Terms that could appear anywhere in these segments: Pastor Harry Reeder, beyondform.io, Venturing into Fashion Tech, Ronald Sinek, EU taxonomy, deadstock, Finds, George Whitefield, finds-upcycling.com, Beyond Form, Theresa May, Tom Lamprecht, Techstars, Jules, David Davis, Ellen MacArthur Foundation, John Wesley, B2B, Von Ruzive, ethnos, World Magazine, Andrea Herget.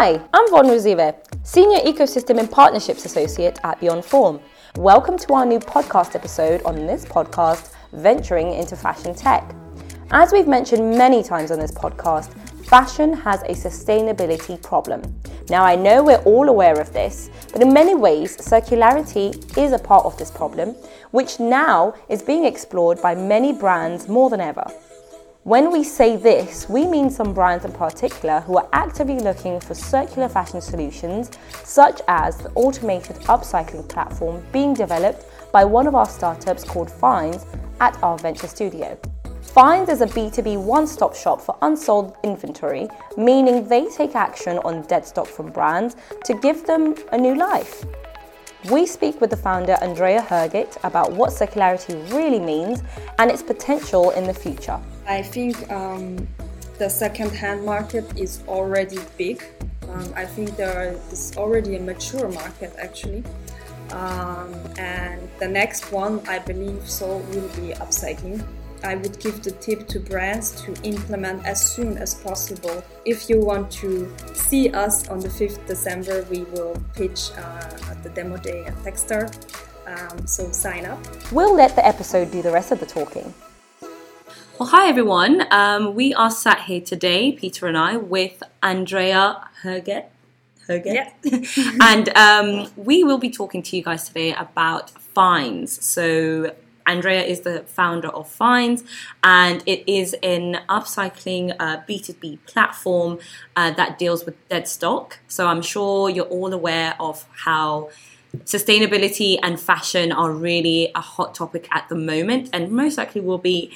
Hi, I'm Von Ruzive, Senior Ecosystem and Partnerships Associate at Beyond Form. Welcome to our new podcast episode on this podcast, Venturing into Fashion Tech. As we've mentioned many times on this podcast, fashion has a sustainability problem. Now, I know we're all aware of this, but in many ways, circularity is a part of this problem, which now is being explored by many brands more than ever. When we say this, we mean some brands in particular who are actively looking for circular fashion solutions, such as the automated upcycling platform being developed by one of our startups called Finds at our venture studio. Finds is a B2B one-stop shop for unsold inventory, meaning they take action on dead stock from brands to give them a new life. We speak with the founder Andrea Herget about what circularity really means and its potential in the future. I think the second-hand market is already big. I think it's already a mature market actually. And the next one, I believe so, will be upcycling. I would give the tip to brands to implement as soon as possible. If you want to see us on the 5th December, we will pitch at the demo day at Techstars, so sign up. We'll let the episode do the rest of the talking. Well, hi everyone. We are sat here today, Peter and I, with Andrea Herget. Yeah. And we will be talking to you guys today about Finds. So Andrea is the founder of Finds, and it is an upcycling B2B platform that deals with dead stock. So I'm sure you're all aware of how sustainability and fashion are really a hot topic at the moment, and most likely will be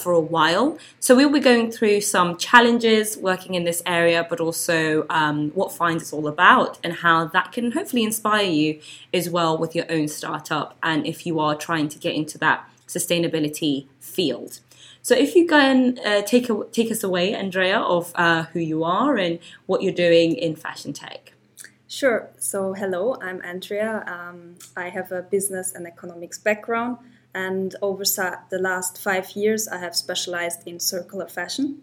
for a while. So we'll be going through some challenges working in this area, but also what Finds is all about and how that can hopefully inspire you as well with your own startup, and if you are trying to get into that sustainability field. So if you can take us away, Andrea, of who you are and what you're doing in fashion tech. Sure. So hello, I'm Andrea. I have a business and economics background, and over the last 5 years I have specialized in circular fashion.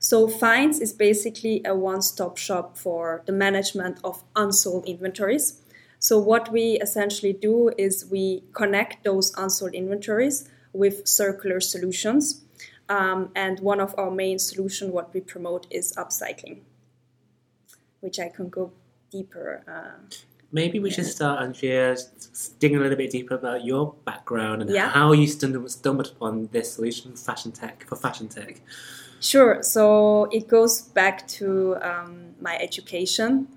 So Finds is basically a one-stop shop for the management of unsold inventories. So what we essentially do is we connect those unsold inventories with circular solutions. And one of our main solutions, what we promote, is upcycling, which I can go deeper. Maybe we should start, Andrea, digging a little bit deeper about your background and how you stumbled upon this solution for fashion tech. Sure. So it goes back to my education.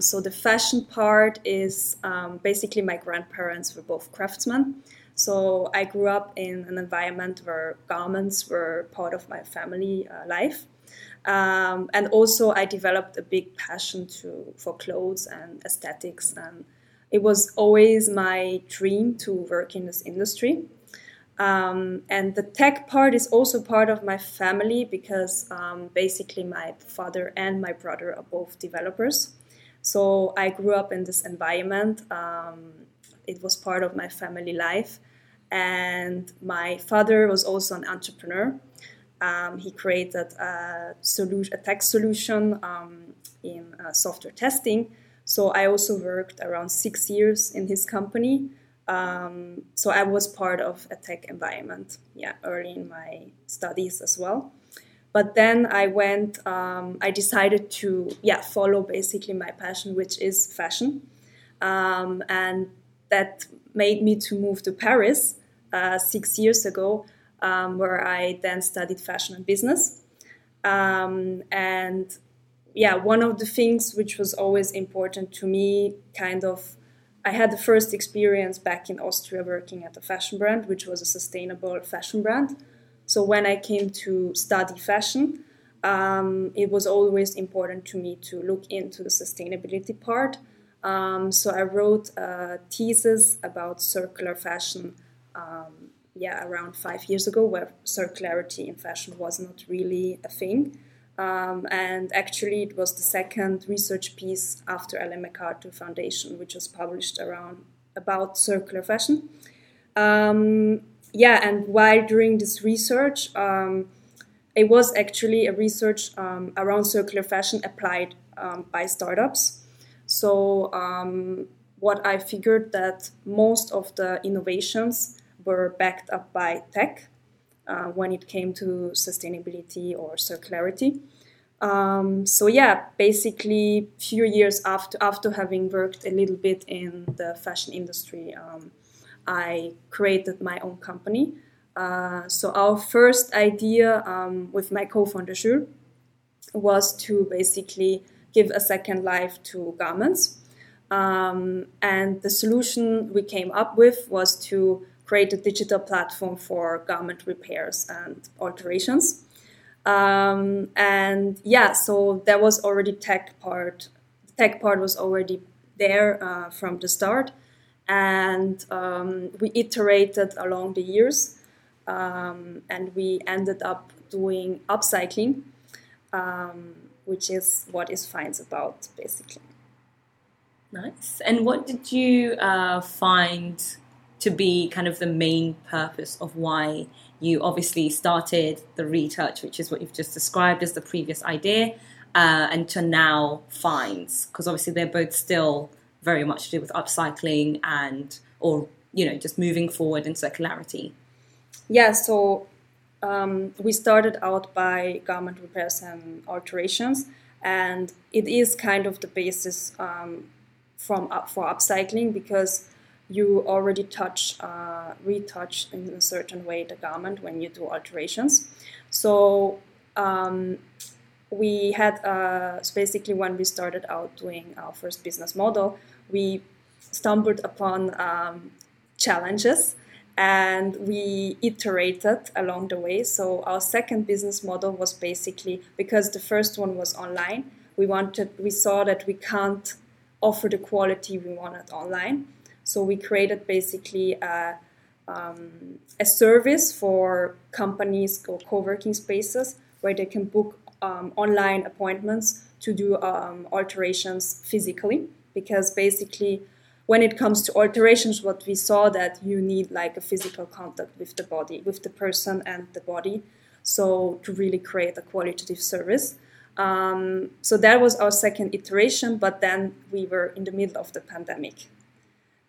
So the fashion part is basically my grandparents were both craftsmen. So I grew up in an environment where garments were part of my family life. And also I developed a big passion for clothes and aesthetics, and it was always my dream to work in this industry. And the tech part is also part of my family because basically my father and my brother are both developers. So I grew up in this environment. It was part of my family life, and my father was also an entrepreneur. He created a tech solution in software testing. So I also worked around 6 years in his company. So I was part of a tech environment, early in my studies as well. But then I decided to follow basically my passion, which is fashion. And that made me to move to Paris 6 years ago. Where I then studied fashion and business. One of the things which was always important to me, I had the first experience back in Austria working at a fashion brand, which was a sustainable fashion brand. So when I came to study fashion, it was always important to me to look into the sustainability part. So I wrote a thesis about circular fashion around 5 years ago, where circularity in fashion was not really a thing. And actually, it was the second research piece after Ellen MacArthur Foundation, which was published about circular fashion. And while doing this research, It was actually a research around circular fashion applied by startups. So what I figured that most of the innovations were backed up by tech when it came to sustainability or circularity. So yeah, basically a few years after having worked a little bit in the fashion industry, I created my own company. So our first idea with my co-founder Jules was to basically give a second life to garments. And the solution we came up with was to create a digital platform for garment repairs and alterations. And yeah, so that was already tech part. The tech part was already there from the start. And we iterated along the years. And we ended up doing upcycling, which is what is Finds about, basically. Nice. And what did you find to be kind of the main purpose of why you obviously started the retouch, which is what you've just described as the previous idea, and to now Finds? Because obviously they're both still very much to do with upcycling and, or, you know, just moving forward in circularity. Yeah, so we started out by garment repairs and alterations, and it is kind of the basis for upcycling, because you already retouch in a certain way the garment when you do alterations. So we had, so basically when we started out doing our first business model, we stumbled upon challenges. And we iterated along the way. So our second business model was basically, because the first one was online, we saw that we can't offer the quality we wanted online. So we created basically a service for companies or co-working spaces where they can book online appointments to do alterations physically, because basically when it comes to alterations, what we saw that you need like a physical contact with the body, with the person and the body, so to really create a qualitative service. So that was our second iteration, but then we were in the middle of the pandemic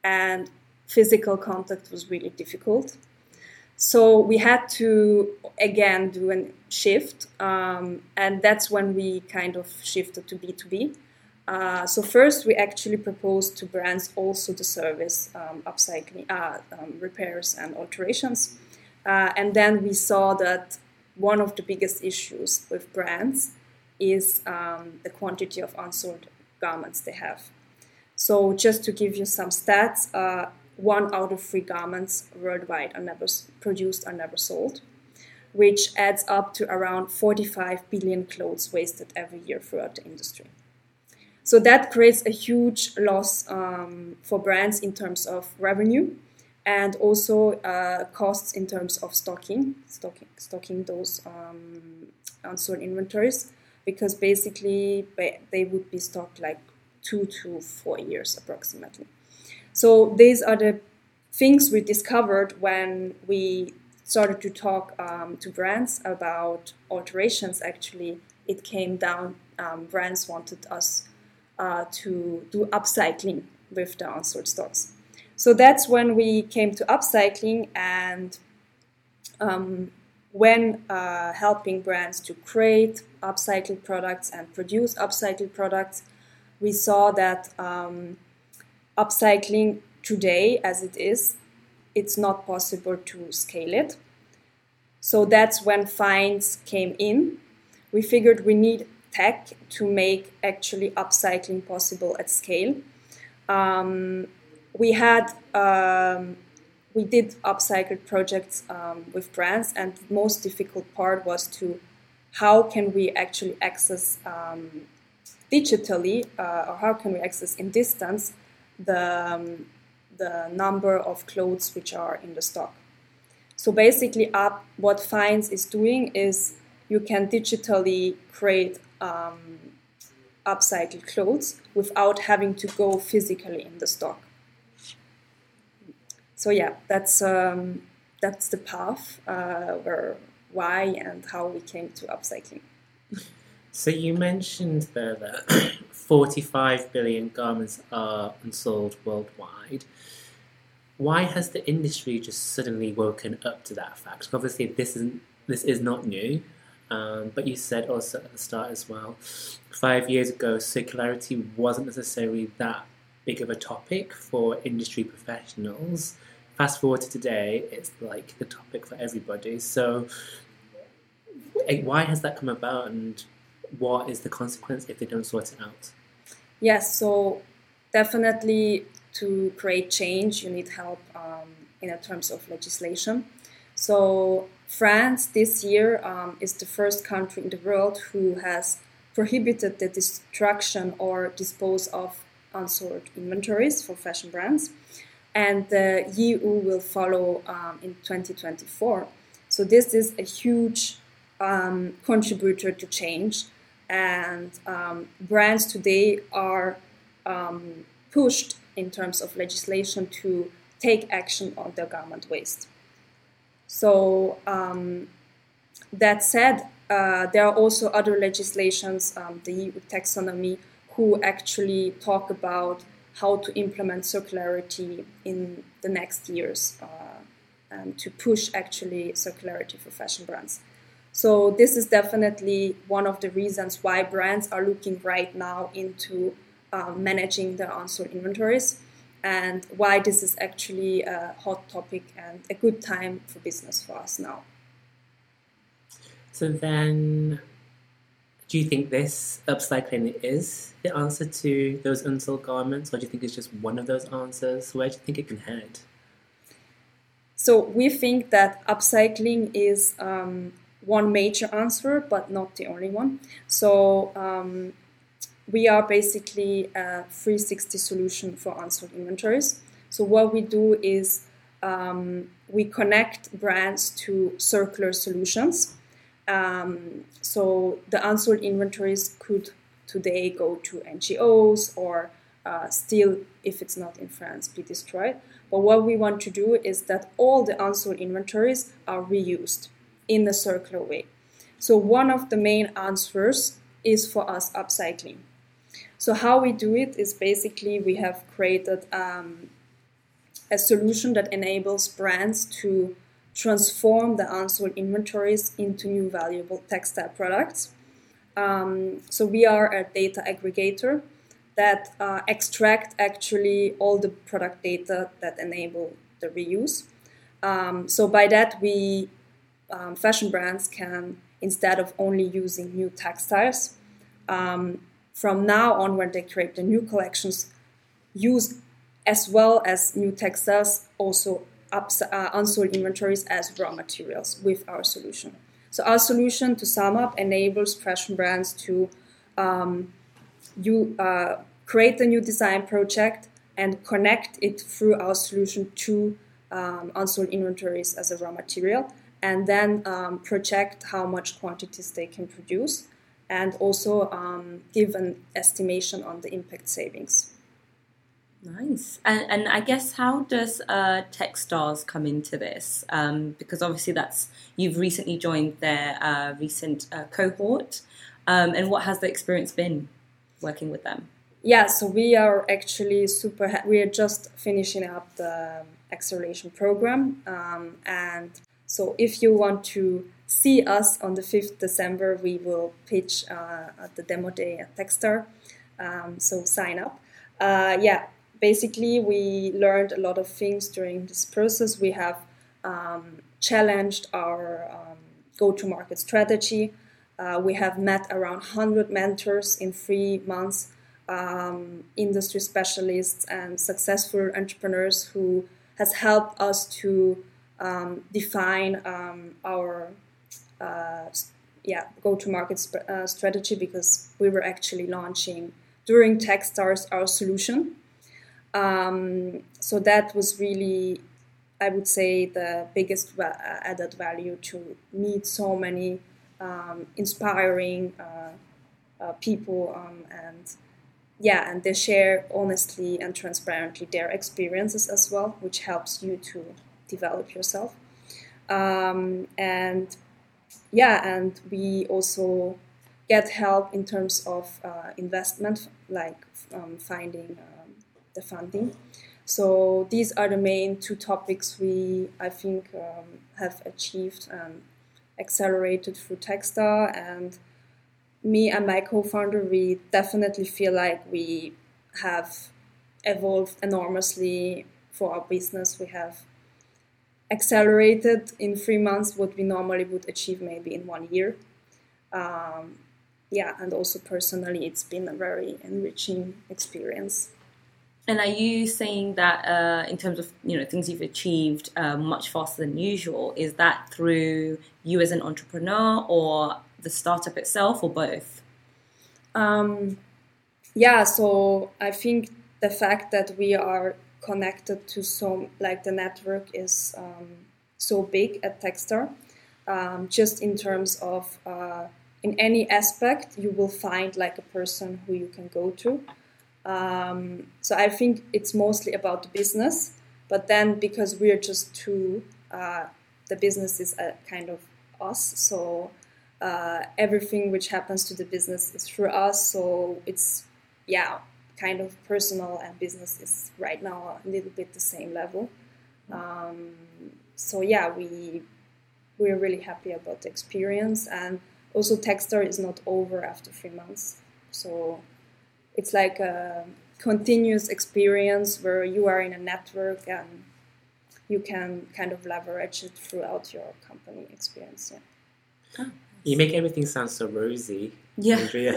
and physical contact was really difficult. So we had to, again, do a shift, and that's when we kind of shifted to B2B. So first, we actually proposed to brands also the service upcycling, repairs and alterations. And then we saw that one of the biggest issues with brands is the quantity of unsold garments they have. So just to give you some stats, 1 out of 3 garments worldwide are never produced, are never sold, which adds up to around 45 billion clothes wasted every year throughout the industry. So that creates a huge loss for brands in terms of revenue, and also costs in terms of stocking those unsold inventories, because basically they would be stocked like 2 to 4 years approximately. So these are the things we discovered when we started to talk to brands about alterations. Actually, it came down, brands wanted us to do upcycling with the unsold stocks. So that's when we came to upcycling, and when helping brands to create upcycled products and produce upcycled products, we saw that upcycling today as it is, it's not possible to scale it. So that's when Finds came in. We figured we need tech to make actually upcycling possible at scale. We did upcycled projects with brands, and the most difficult part was to how can we actually access digitally, or how can we access in distance the number of clothes which are in the stock. So basically, what Finds is doing is you can digitally create upcycled clothes without having to go physically in the stock. So yeah, that's the path why and how we came to upcycling. So you mentioned there that 45 billion garments are unsold worldwide. Why has the industry just suddenly woken up to that fact? Obviously, this is not new, but you said also at the start as well, 5 years ago, circularity wasn't necessarily that big of a topic for industry professionals. Fast forward to today, it's like the topic for everybody. So why has that come about, and what is the consequence if they don't sort it out? Yes, so definitely to create change, you need help in terms of legislation. So France this year is the first country in the world who has prohibited the destruction or dispose of unsold inventories for fashion brands. And the EU will follow in 2024. So this is a huge contributor to change. And brands today are pushed in terms of legislation to take action on their garment waste. So that said, there are also other legislations, the EU taxonomy, who actually talk about how to implement circularity in the next years to push actually circularity for fashion brands. So this is definitely one of the reasons why brands are looking right now into managing their unsold inventories, and why this is actually a hot topic and a good time for business for us now. So then, do you think this upcycling is the answer to those unsold garments, or do you think it's just one of those answers? Where do you think it can head? So we think that upcycling is one major answer, but not the only one. So we are basically a 360 solution for unsold inventories. So what we do is we connect brands to circular solutions. So the unsold inventories could today go to NGOs or still, if it's not in France, be destroyed. But what we want to do is that all the unsold inventories are reused in a circular way. So one of the main answers is for us upcycling. So how we do it is basically we have created a solution that enables brands to transform the unsold inventories into new valuable textile products. So we are a data aggregator that extract actually all the product data that enable the reuse. So by that, we fashion brands can, instead of only using new textiles, from now on when they create the new collections, use as well as new textiles also unsold inventories as raw materials with our solution. So our solution, to sum up, enables fashion brands to create a new design project and connect it through our solution to unsold inventories as a raw material, and then project how much quantities they can produce, and also give an estimation on the impact savings. Nice. And I guess how does Techstars come into this? Because obviously you've recently joined their recent cohort. And what has the experience been working with them? Yeah, so we are actually we are just finishing up the acceleration program. And so if you want to see us on the 5th December, we will pitch at the demo day at Techstars. So sign up. Basically, we learned a lot of things during this process. We have challenged our go-to-market strategy. We have met around 100 mentors in 3 months, industry specialists and successful entrepreneurs who has helped us to define our go-to-market strategy, because we were actually launching during Techstars our solution. So that was really, I would say, the biggest added value, to meet so many inspiring people and they share honestly and transparently their experiences as well, which helps you to develop yourself. And and we also get help in terms of investment, like finding the funding. So these are the main two topics we, I think, have achieved and accelerated through Techstar. And me and my co-founder, we definitely feel like we have evolved enormously for our business. We have accelerated in 3 months what we normally would achieve maybe in 1 year. And also personally, it's been a very enriching experience. And are you saying that in terms of, you know, things you've achieved much faster than usual, is that through you as an entrepreneur or the startup itself or both? So I think the fact that we are connected to so, like the network is so big at Techstar, just in terms of in any aspect, you will find like a person who you can go to. So I think it's mostly about the business, but then because we're just two, the business is a kind of us. So everything which happens to the business is through us. So it's, kind of personal and business is right now a little bit the same level. We're really happy about the experience. And also Techstar is not over after 3 months. So it's like a continuous experience where you are in a network and you can kind of leverage it throughout your company experience. Yeah. You make everything sound so rosy, Andrea.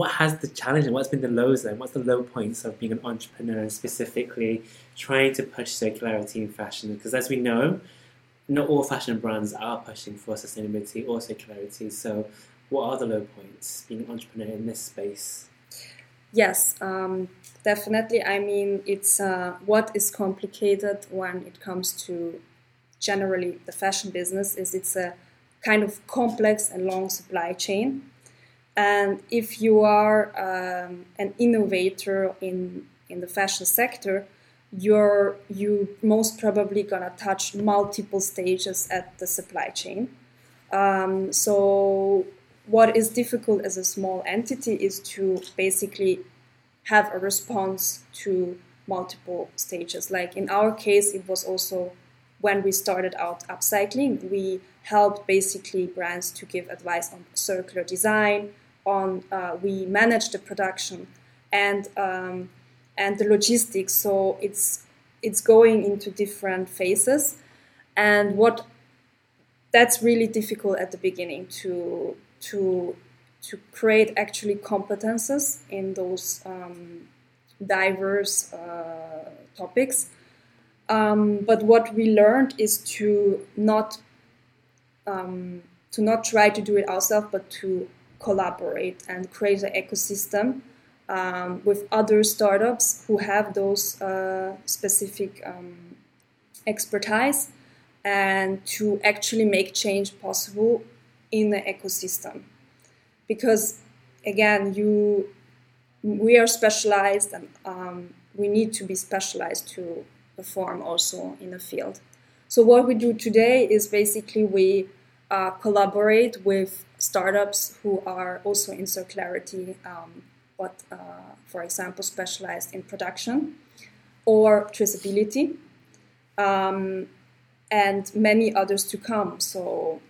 What has the challenge and what's been the lows and what's the low points of being an entrepreneur and specifically trying to push circularity in fashion? Because as we know, not all fashion brands are pushing for sustainability or circularity. So what are the low points being an entrepreneur in this space? Yes, definitely. I mean, it's what is complicated when it comes to generally the fashion business is it's a kind of complex and long supply chain. And if you are an innovator in the fashion sector, you most probably gonna touch multiple stages at the supply chain. So what is difficult as a small entity is to basically have a response to multiple stages. Like in our case, it was also when we started out upcycling, we helped basically brands to give advice on circular design, on we manage the production and the logistics. So it's going into different phases, and that's really difficult at the beginning to create actually competences in those diverse topics. But what we learned is to not try to do it ourselves, but to collaborate and create an ecosystem with other startups who have those specific expertise, and to actually make change possible in the ecosystem. Because again, we are specialized, and we need to be specialized to perform also in the field. So what we do today is basically we collaborate with startups who are also in circularity, for example, specialized in production or traceability, and many others to come. So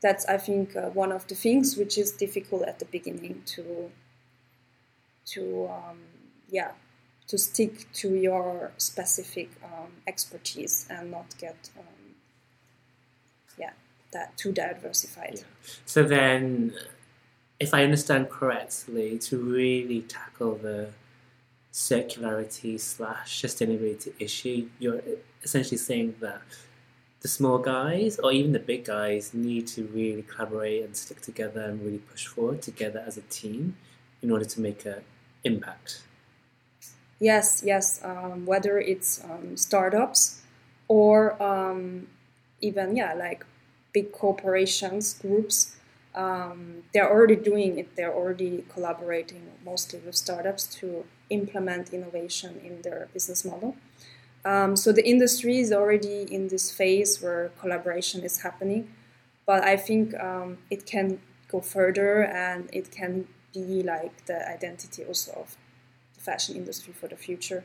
that's, I think, one of the things which is difficult at the beginning to stick to your specific expertise and not get that too diversified. Yeah. So then, if I understand correctly, to really tackle the circularity / sustainability issue, you're essentially saying that the small guys or even the big guys need to really collaborate and stick together and really push forward together as a team in order to make an impact. Yes. Whether it's startups or even big corporations, groups, they're already doing it. They're already collaborating mostly with startups to implement innovation in their business model. So the industry is already in this phase where collaboration is happening, but I think it can go further, and it can be like the identity also of the fashion industry for the future,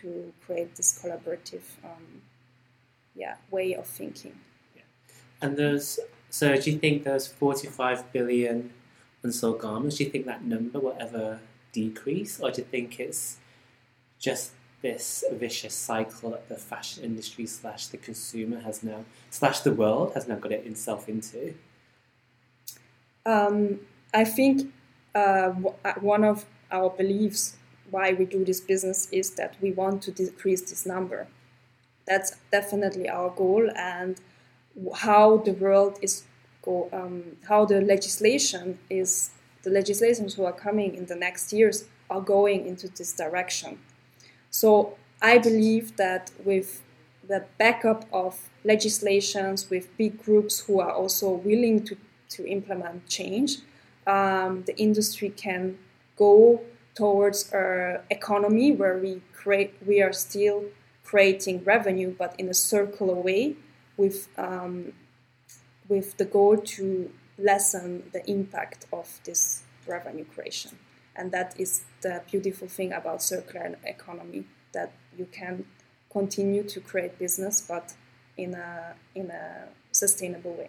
to create this collaborative way of thinking. Yeah. And so do you think there's 45 billion unsold garments? Do you think that number will ever decrease, or do you think it's just this vicious cycle that the fashion industry / the consumer has now / the world has now got itself into? I think one of our beliefs why we do this business is that we want to decrease this number. That's definitely our goal, and how the world is how the legislations who are coming in the next years are going into this direction. So I believe that with the backup of legislations, with big groups who are also willing to implement change, the industry can go towards an economy where we are still creating revenue, but in a circular way, with the goal to lessen the impact of this revenue creation. And that is the beautiful thing about circular economy, that you can continue to create business, but in a sustainable way.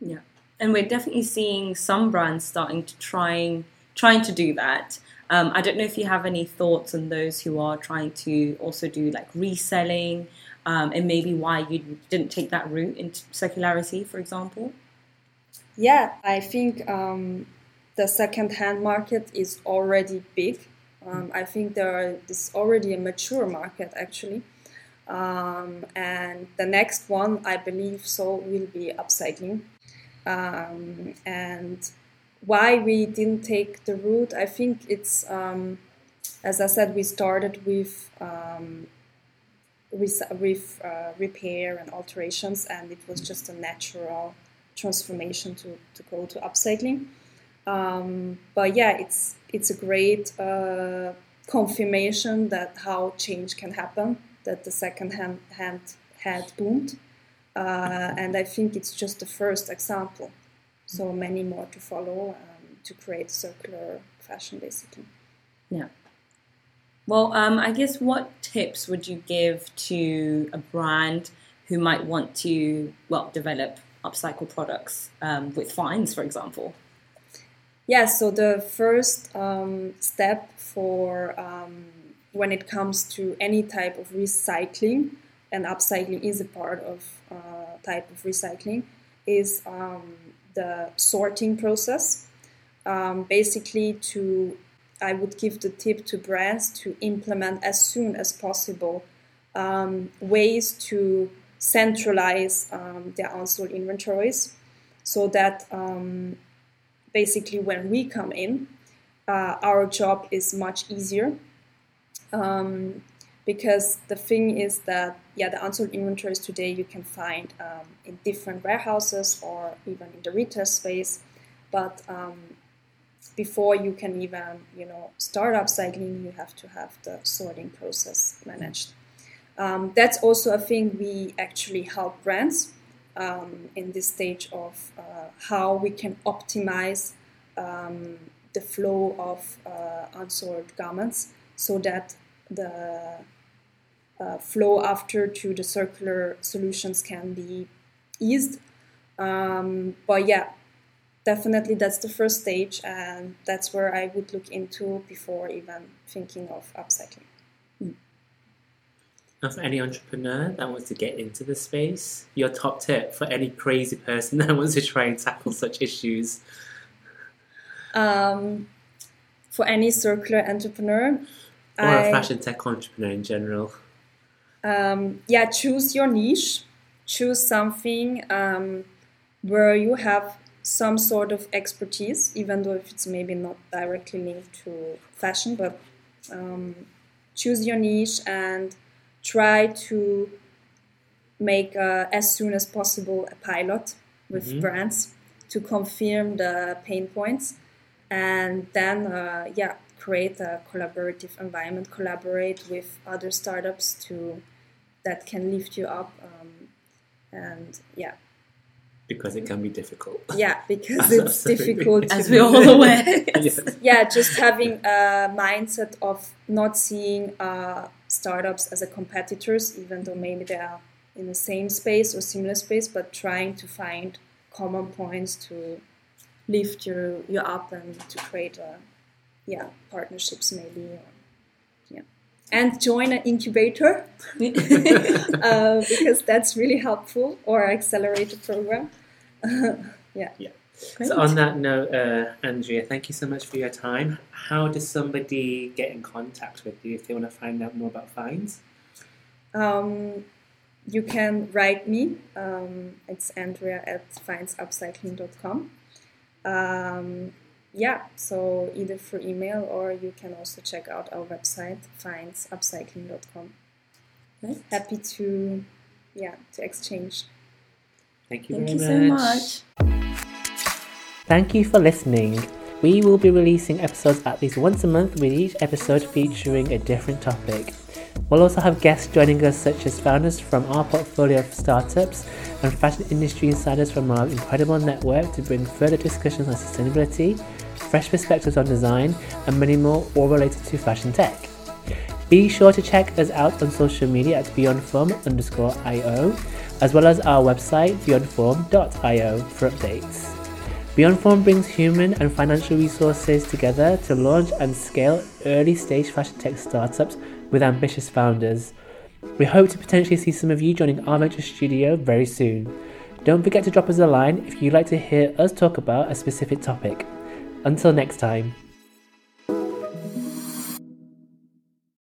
Yeah, and we're definitely seeing some brands starting to trying to do that. I don't know if you have any thoughts on those who are trying to also do like reselling, and maybe why you didn't take that route into circularity, for example. Yeah, I think the second-hand market is already big. I think this is already a mature market, actually. And the next one, I believe will be upcycling. And why we didn't take the route, I think it's, as I said, we started with repair and alterations, and it was just a natural transformation to go to upcycling. But yeah, it's a great confirmation that how change can happen, that the second hand had boomed. And I think it's just the first example. So many more to follow, to create circular fashion, basically. Yeah. Well, I guess what tips would you give to a brand who might want to, develop upcycle products with Finds, for example? Yeah, so the first step for when it comes to any type of recycling, and upcycling is a part of type of recycling, is the sorting process. Basically, I would give the tip to brands to implement as soon as possible ways to centralize their unsold inventories, so that basically when we come in, our job is much easier. Because the thing is that, the unsold inventories today you can find in different warehouses or even in the retail space. But before you can even, start upcycling, you have to have the sorting process managed. That's also a thing we actually help brands in this stage of how we can optimize the flow of unsold garments, so that the flow after to the circular solutions can be eased. But yeah, definitely that's the first stage, and that's where I would look into before even thinking of upcycling. And for any entrepreneur that wants to get into this space, your top tip for any crazy person that wants to try and tackle such issues? For any circular entrepreneur, or a fashion tech entrepreneur in general? Choose your niche. Choose something where you have some sort of expertise, even though if it's maybe not directly linked to fashion, but choose your niche and try to make, as soon as possible, a pilot with brands to confirm the pain points. And then, create a collaborative environment, collaborate with other startups to that can lift you up. And yeah. Because it can be difficult. Yeah, because it's difficult. As we're all aware. Yes. Yeah, just having a mindset of not seeing startups as a competitors, even though maybe they are in the same space or similar space, but trying to find common points to lift you up and to create partnerships maybe. Or, yeah. And join an incubator because that's really helpful, or accelerator program. Yeah. Great. So on that note, Andrea, thank you so much for your time. How does somebody get in contact with you if they want to find out more about Finds? You can write me. It's andrea@finds-upcycling.com. So either through email, or you can also check out our website, finds-upcycling.com. Right. Happy to exchange. Thank you very much. Thank you for listening. We will be releasing episodes at least once a month, with each episode featuring a different topic. We'll also have guests joining us, such as founders from our portfolio of startups and fashion industry insiders from our incredible network, to bring further discussions on sustainability, fresh perspectives on design, and many more, all related to fashion tech. Be sure to check us out on social media at beyondform_io, as well as our website beyondform.io for updates. Beyond Form brings human and financial resources together to launch and scale early-stage fashion tech startups with ambitious founders. We hope to potentially see some of you joining our venture studio very soon. Don't forget to drop us a line if you'd like to hear us talk about a specific topic. Until next time.